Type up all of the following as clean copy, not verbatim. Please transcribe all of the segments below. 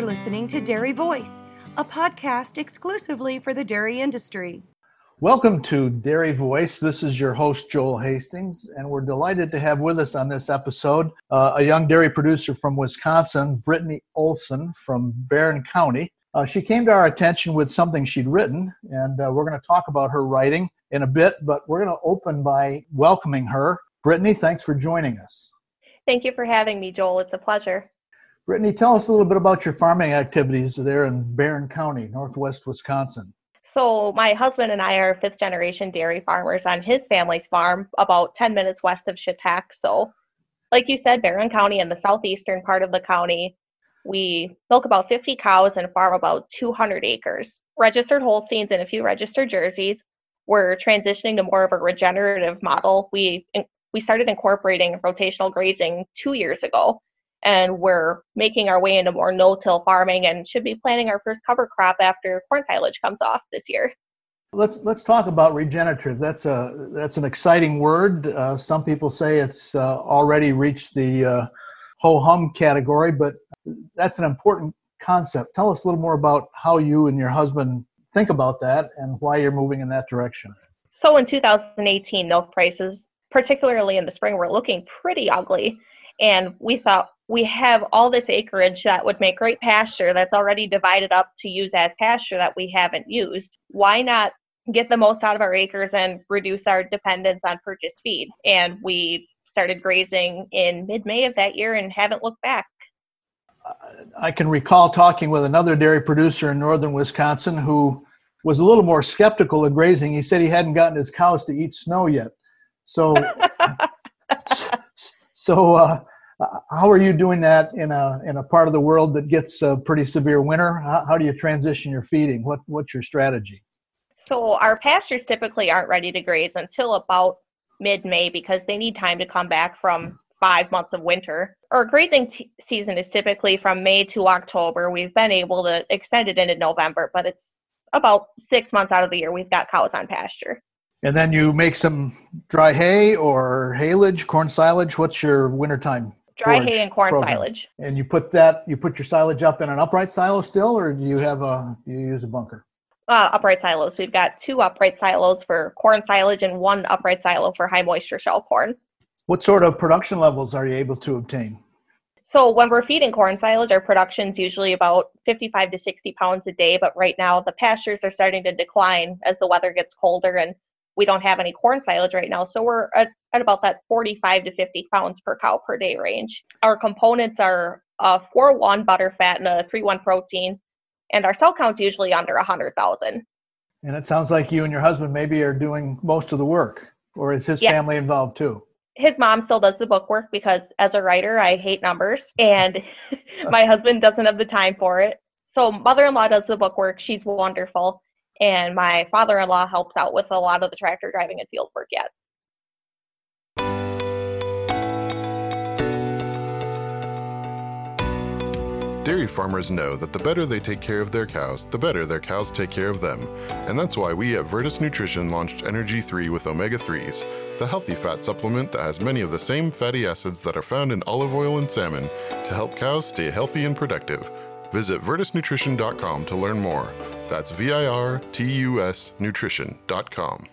You're listening to Dairy Voice, a podcast exclusively for the dairy industry. Welcome to Dairy Voice. This is your host, Joel Hastings, and we're delighted to have with us on this episode a young dairy producer from Wisconsin, Brittany Olson from Barron County. She came to our attention with something she'd written, and we're going to talk about her writing in a bit, but we're going to open by welcoming her. Brittany, thanks for joining us. Thank you for having me, Joel. It's a pleasure. Brittany, tell us a little bit about your farming activities there in Barron County, northwest Wisconsin. So my husband and I are fifth generation dairy farmers on his family's farm about 10 minutes west of Chetek. So like you said, Barron County and the southeastern part of the county, we milk about 50 cows and farm about 200 acres, registered Holsteins and a few registered Jerseys. We're transitioning to more of a regenerative model. We started incorporating rotational grazing 2 years ago, and we're making our way into more no-till farming and should be planting our first cover crop after corn silage comes off this year. Let's talk about regenerative. That's an exciting word. Some people say it's already reached the ho-hum category, but that's an important concept. Tell us a little more about how you and your husband think about that and why you're moving in that direction. So in 2018, milk prices, particularly in the spring, were looking pretty ugly, and we thought, we have all this acreage that would make great pasture that's already divided up to use as pasture that we haven't used. Why not get the most out of our acres and reduce our dependence on purchased feed? And we started grazing in mid-May of that year and haven't looked back. I can recall talking with another dairy producer in northern Wisconsin who was a little more skeptical of grazing. He said he hadn't gotten his cows to eat snow yet. So, how are you doing that in a part of the world that gets a pretty severe winter? How do you transition your feeding? What's your strategy? So our pastures typically aren't ready to graze until about mid-May because they need time to come back from 5 months of winter. Our grazing season is typically from May to October. We've been able to extend it into November, but it's about 6 months out of the year we've got cows on pasture. And then you make some dry hay or haylage, corn silage. What's your wintertime? Dry hay and corn silage. And you put your silage up in an upright silo still, or do you use a bunker? Upright silos. We've got two upright silos for corn silage and one upright silo for high moisture shell corn. What sort of production levels are you able to obtain? So when we're feeding corn silage, our production's usually about 55 to 60 pounds a day. But right now the pastures are starting to decline as the weather gets colder, and we don't have any corn silage right now, so we're at about that 45 to 50 pounds per cow per day range. Our components are a 4-1 butter fat and a 3-1 protein, and our cell count's usually under 100,000. And it sounds like you and your husband maybe are doing most of the work, or is his family involved too? His mom still does the book work because as a writer, I hate numbers, and my husband doesn't have the time for it. So mother-in-law does the book work. She's wonderful. And my father-in-law helps out with a lot of the tractor driving and field work yet. Dairy farmers know that the better they take care of their cows, the better their cows take care of them. And that's why we at Virtus Nutrition launched Energy 3 with omega-3s, the healthy fat supplement that has many of the same fatty acids that are found in olive oil and salmon to help cows stay healthy and productive. Visit virtusnutrition.com to learn more. That's VIRTUS nutrition.com.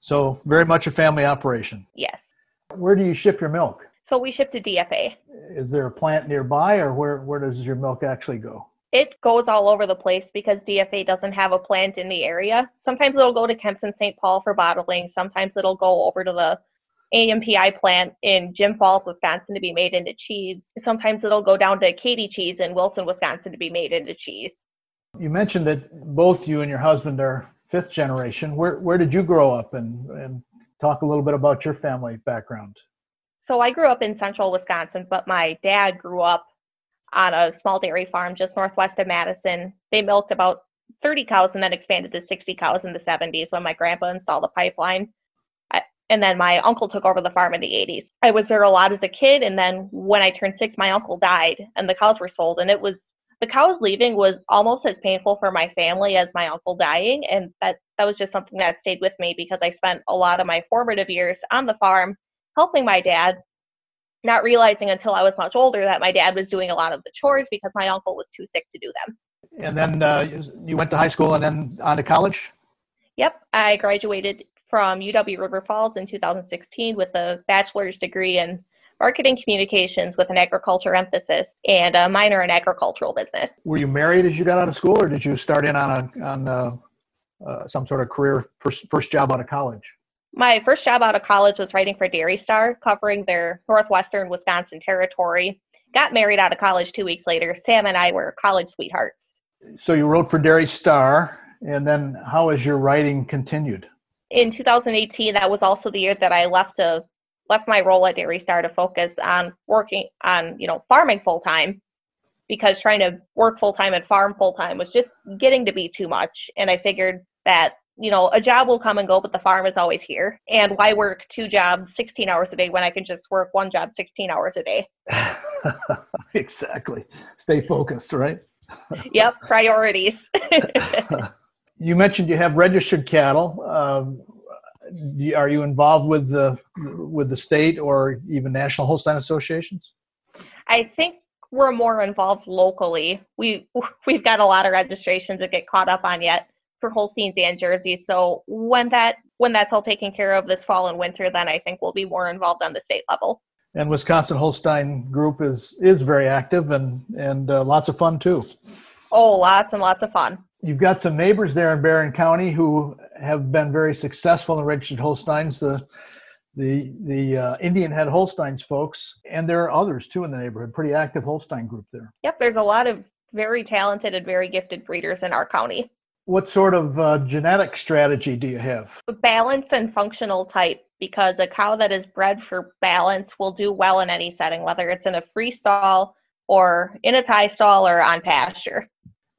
So very much a family operation. Yes. Where do you ship your milk? So we ship to DFA. Is there a plant nearby, or where does your milk actually go? It goes all over the place because DFA doesn't have a plant in the area. Sometimes it'll go to Kemp's in St. Paul for bottling. Sometimes it'll go over to the AMPI plant in Jim Falls, Wisconsin to be made into cheese. Sometimes it'll go down to Katie Cheese in Wilson, Wisconsin to be made into cheese. You mentioned that both you and your husband are fifth generation. Where did you grow up, and talk a little bit about your family background? So I grew up in central Wisconsin, but my dad grew up on a small dairy farm just northwest of Madison. They milked about 30 cows and then expanded to 60 cows in the 70s when my grandpa installed a pipeline. And then my uncle took over the farm in the 80s. I was there a lot as a kid, and then when I turned 6, my uncle died and the cows were sold, and the cows leaving was almost as painful for my family as my uncle dying, and that was just something that stayed with me because I spent a lot of my formative years on the farm helping my dad not realizing until I was much older that my dad was doing a lot of the chores because my uncle was too sick to do them. And then you went to high school and then on to college? Yep. I graduated from UW-River Falls in 2016 with a bachelor's degree in marketing communications with an agriculture emphasis and a minor in agricultural business. Were you married as you got out of school, or did you start in on some sort of career first job out of college? My first job out of college was writing for Dairy Star, covering their northwestern Wisconsin territory. Got married out of college 2 weeks later. Sam and I were college sweethearts. So you wrote for Dairy Star, and then how has your writing continued? In 2018, that was also the year that I left my role at Dairy Star to focus on working on, farming full-time, because trying to work full-time and farm full-time was just getting to be too much. And I figured that, a job will come and go, but the farm is always here. And why work two jobs 16 hours a day when I can just work one job 16 hours a day? Exactly. Stay focused, right? Yep. Priorities. You mentioned you have registered cattle. Are you involved with the state or even national Holstein associations? I think we're more involved locally. We've got a lot of registrations that get caught up on yet for Holsteins and Jerseys. So when that's all taken care of this fall and winter, then I think we'll be more involved on the state level. And Wisconsin Holstein group is very active and lots of fun too. Oh, lots and lots of fun. You've got some neighbors there in Barron County who have been very successful in registered Holsteins, the Indian head Holsteins folks, and there are others too in the neighborhood, pretty active Holstein group there. Yep, there's a lot of very talented and very gifted breeders in our county. What sort of genetic strategy do you have? Balance and functional type, because a cow that is bred for balance will do well in any setting, whether it's in a free stall or in a tie stall or on pasture.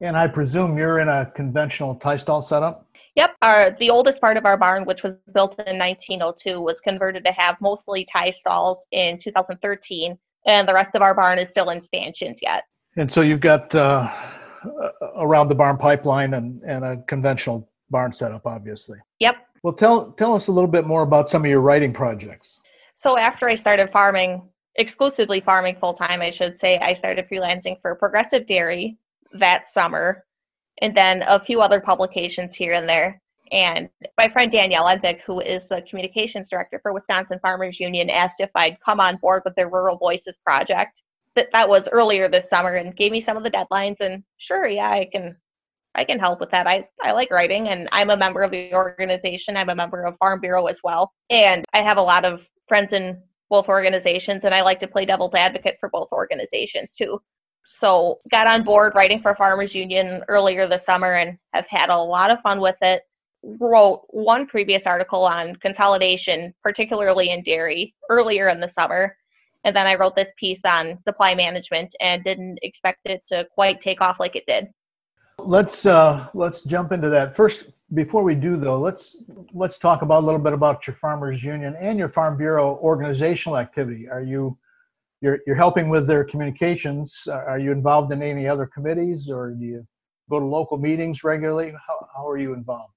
And I presume you're in a conventional tie stall setup? Yep. The oldest part of our barn, which was built in 1902, was converted to have mostly tie stalls in 2013, and the rest of our barn is still in stanchions yet. And so you've got around the barn pipeline and a conventional barn setup, obviously. Yep. Well, tell us a little bit more about some of your writing projects. So after I started exclusively farming full-time, I should say, I started freelancing for Progressive Dairy that summer, and then a few other publications here and there. And my friend Danielle Eddick, who is the communications director for Wisconsin Farmers Union, asked if I'd come on board with their Rural Voices project. That was earlier this summer, and gave me some of the deadlines. And sure, yeah, I can help with that. I like writing, and I'm a member of the organization. I'm a member of Farm Bureau as well. And I have a lot of friends in both organizations, and I like to play devil's advocate for both organizations too. So got on board writing for Farmers Union earlier this summer and have had a lot of fun with it. Wrote one previous article on consolidation, particularly in dairy, earlier in the summer. And then I wrote this piece on supply management and didn't expect it to quite take off like it did. Let's jump into that. First, before we do though, let's talk about a little bit about your Farmers Union and your Farm Bureau organizational activity. You're helping with their communications. Are you involved in any other committees, or do you go to local meetings regularly? How are you involved?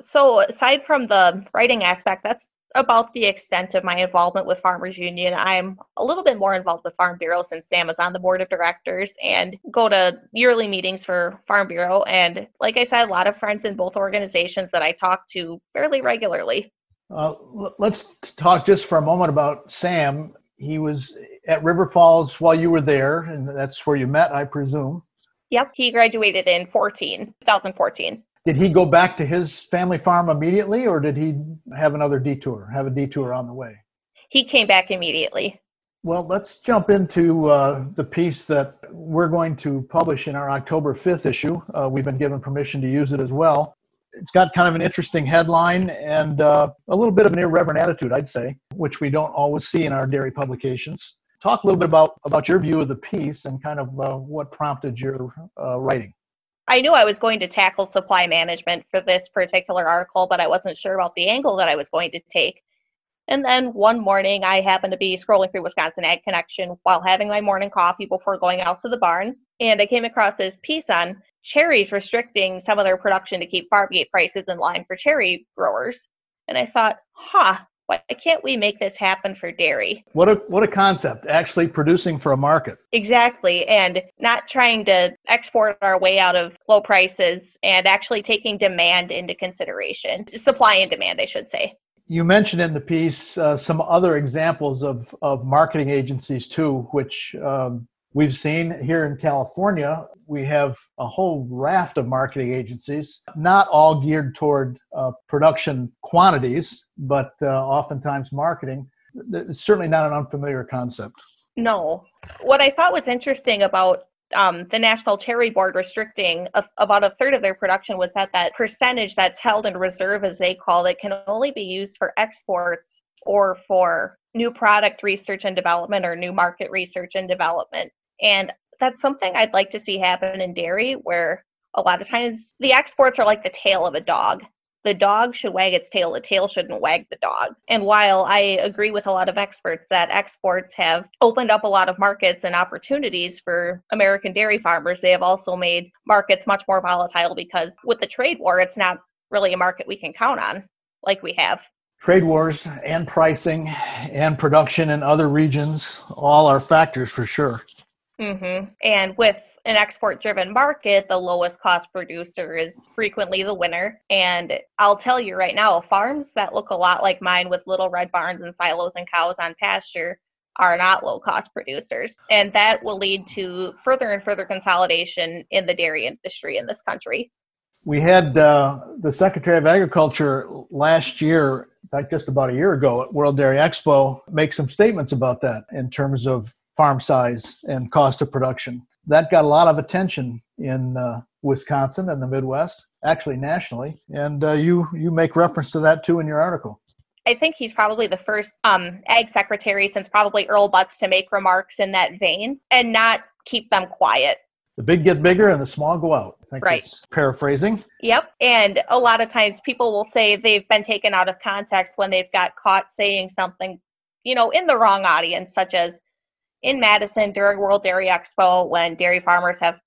So aside from the writing aspect, that's about the extent of my involvement with Farmers Union. I'm a little bit more involved with Farm Bureau since Sam is on the board of directors, and go to yearly meetings for Farm Bureau. And like I said, a lot of friends in both organizations that I talk to fairly regularly. Let's talk just for a moment about Sam. He was at River Falls while you were there, and that's where you met, I presume. Yep. He graduated in 2014. Did he go back to his family farm immediately, or did he have a detour on the way? He came back immediately. Well, let's jump into the piece that we're going to publish in our October 5th issue. We've been given permission to use it as well. It's got kind of an interesting headline and a little bit of an irreverent attitude, I'd say, which we don't always see in our dairy publications. Talk a little bit about your view of the piece and kind of what prompted your writing. I knew I was going to tackle supply management for this particular article, but I wasn't sure about the angle that I was going to take. And then one morning, I happened to be scrolling through Wisconsin Ag Connection while having my morning coffee before going out to the barn, and I came across this piece on cherries restricting some of their production to keep farm gate prices in line for cherry growers. And I thought, Why can't we make this happen for dairy? What a concept, actually producing for a market. Exactly, and not trying to export our way out of low prices and actually taking demand into consideration. Supply and demand, I should say. You mentioned in the piece some other examples of marketing agencies too, which we've seen here in California. We have a whole raft of marketing agencies, not all geared toward production quantities, but oftentimes marketing. It's certainly not an unfamiliar concept. No. What I thought was interesting about the National Cherry Board restricting about a third of their production was that percentage that's held in reserve, as they call it, can only be used for exports or for new product research and development or new market research and development. And that's something I'd like to see happen in dairy, where a lot of times the exports are like the tail of a dog. The dog should wag its tail. The tail shouldn't wag the dog. And while I agree with a lot of experts that exports have opened up a lot of markets and opportunities for American dairy farmers, they have also made markets much more volatile, because with the trade war, it's not really a market we can count on like we have. Trade wars and pricing and production in other regions all are factors for sure. Mm-hmm. And with an export-driven market, the lowest cost producer is frequently the winner. And I'll tell you right now, farms that look a lot like mine with little red barns and silos and cows on pasture are not low-cost producers. And that will lead to further and further consolidation in the dairy industry in this country. We had the Secretary of Agriculture last year, in fact, just about a year ago at World Dairy Expo, make some statements about that in terms of farm size and cost of production. That got a lot of attention in Wisconsin and the Midwest, actually nationally. And you make reference to that too in your article. I think he's probably the first ag secretary since probably Earl Butz to make remarks in that vein and not keep them quiet. The big get bigger and the small go out. I think right. That's paraphrasing. Yep. And a lot of times people will say they've been taken out of context when they've got caught saying something, in the wrong audience, such as in Madison during World Dairy Expo, when dairy farmers have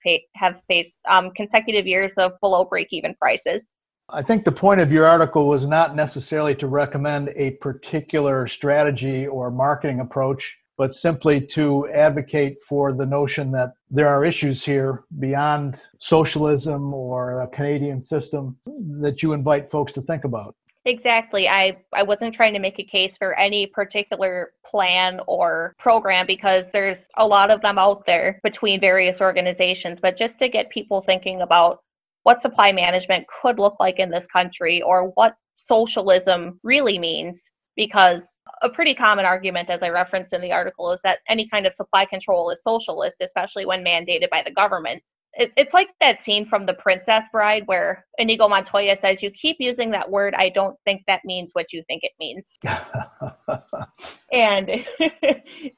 faced consecutive years of below break-even prices. I think the point of your article was not necessarily to recommend a particular strategy or marketing approach, but simply to advocate for the notion that there are issues here beyond socialism or a Canadian system that you invite folks to think about. Exactly. I wasn't trying to make a case for any particular plan or program, because there's a lot of them out there between various organizations, but just to get people thinking about what supply management could look like in this country, or what socialism really means, because a pretty common argument, as I referenced in the article, is that any kind of supply control is socialist, especially when mandated by the government. It's like that scene from The Princess Bride where Inigo Montoya says, "You keep using that word. I don't think that means what you think it means." And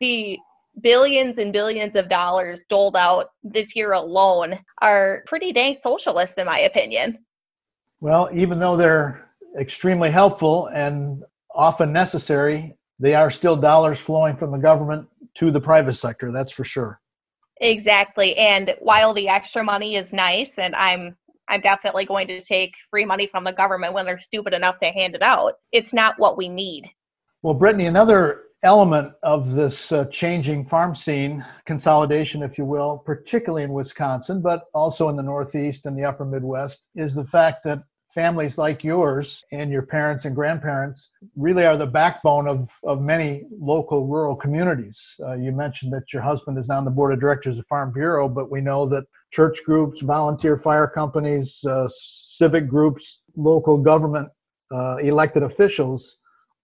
the billions and billions of dollars doled out this year alone are pretty dang socialist, in my opinion. Well, even though they're extremely helpful and often necessary, they are still dollars flowing from the government to the private sector. That's for sure. Exactly. And while the extra money is nice, and I'm definitely going to take free money from the government when they're stupid enough to hand it out, it's not what we need. Well, Brittany, another element of this changing farm scene, consolidation, if you will, particularly in Wisconsin, but also in the Northeast and the upper Midwest, is the fact that families like yours and your parents and grandparents really are the backbone of many local rural communities. You mentioned that your husband is on the board of directors of Farm Bureau, but we know that church groups, volunteer fire companies, civic groups, local government elected officials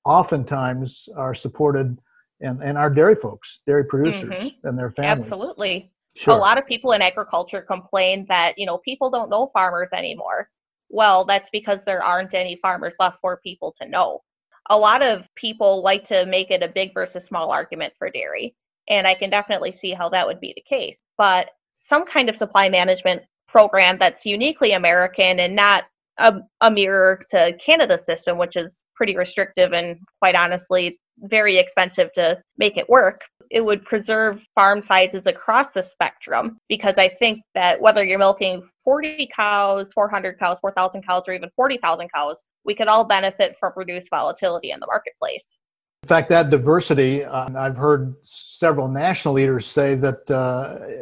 oftentimes are supported and are dairy folks, dairy producers mm-hmm. and their families. Absolutely. Sure. A lot of people in agriculture complain that, people don't know farmers anymore. Well, that's because there aren't any farmers left for people to know. A lot of people like to make it a big versus small argument for dairy, and I can definitely see how that would be the case. But some kind of supply management program that's uniquely American and not a mirror to Canada's system, which is pretty restrictive and, quite honestly, very expensive to make it work. It would preserve farm sizes across the spectrum, because I think that whether you're milking 40 cows, 400 cows, 4,000 cows, or even 40,000 cows, we could all benefit from reduced volatility in the marketplace. In fact, that diversity, I've heard several national leaders say that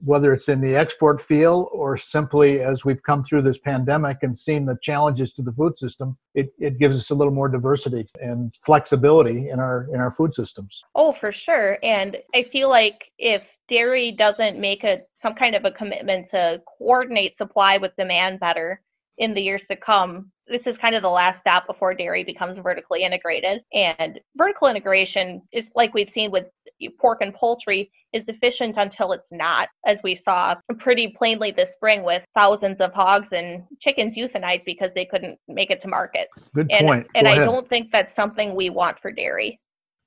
whether it's in the export field or simply as we've come through this pandemic and seen the challenges to the food system, it gives us a little more diversity and flexibility in our food systems. Oh, for sure. And I feel like if dairy doesn't make some kind of a commitment to coordinate supply with demand better in the years to come, this is kind of the last stop before dairy becomes vertically integrated. And vertical integration is, like we've seen with pork and poultry, is efficient until it's not, as we saw pretty plainly this spring with thousands of hogs and chickens euthanized because they couldn't make it to market. Good point. And I don't think that's something we want for dairy.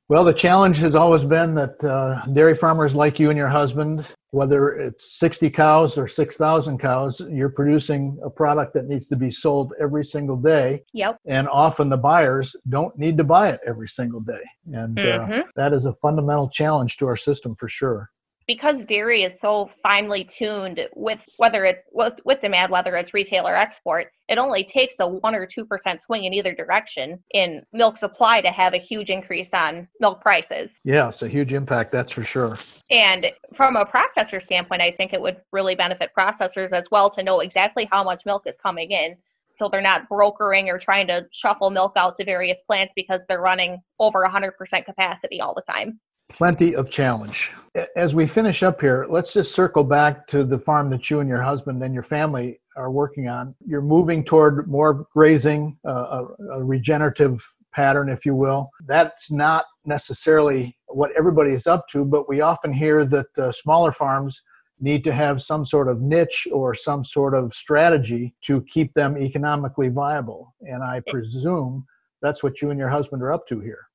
Well, the challenge has always been that dairy farmers like you and your husband, whether it's 60 cows or 6,000 cows, you're producing a product that needs to be sold every single day. Yep. And often the buyers don't need to buy it every single day. And that is a fundamental challenge to our system for sure. Because dairy is so finely tuned with demand, whether it's retail or export, it only takes a 1 or 2% swing in either direction in milk supply to have a huge increase on milk prices. Yeah, it's a huge impact, that's for sure. And from a processor standpoint, I think it would really benefit processors as well to know exactly how much milk is coming in, so they're not brokering or trying to shuffle milk out to various plants because they're running over 100% capacity all the time. Plenty of challenge. As we finish up here, let's just circle back to the farm that you and your husband and your family are working on. You're moving toward more grazing, a regenerative pattern, if you will. That's not necessarily what everybody is up to, but we often hear that smaller farms need to have some sort of niche or some sort of strategy to keep them economically viable. And I presume that's what you and your husband are up to here.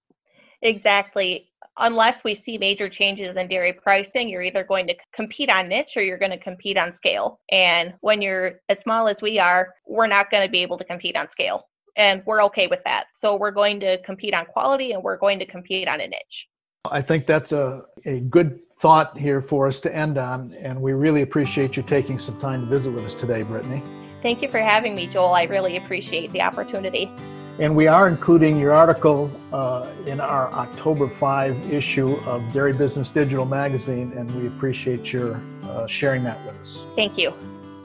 Exactly. Unless we see major changes in dairy pricing, you're either going to compete on niche or you're going to compete on scale. And when you're as small as we are, we're not going to be able to compete on scale. And we're okay with that. So we're going to compete on quality and we're going to compete on a niche. I think that's a good thought here for us to end on. And we really appreciate you taking some time to visit with us today, Brittany. Thank you for having me, Joel. I really appreciate the opportunity. And we are including your article in our October 5 issue of Dairy Business Digital Magazine, and we appreciate your sharing that with us. Thank you.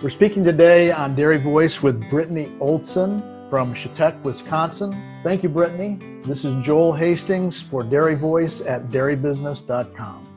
We're speaking today on Dairy Voice with Brittany Olson from Chetek, Wisconsin. Thank you, Brittany. This is Joel Hastings for Dairy Voice at dairybusiness.com.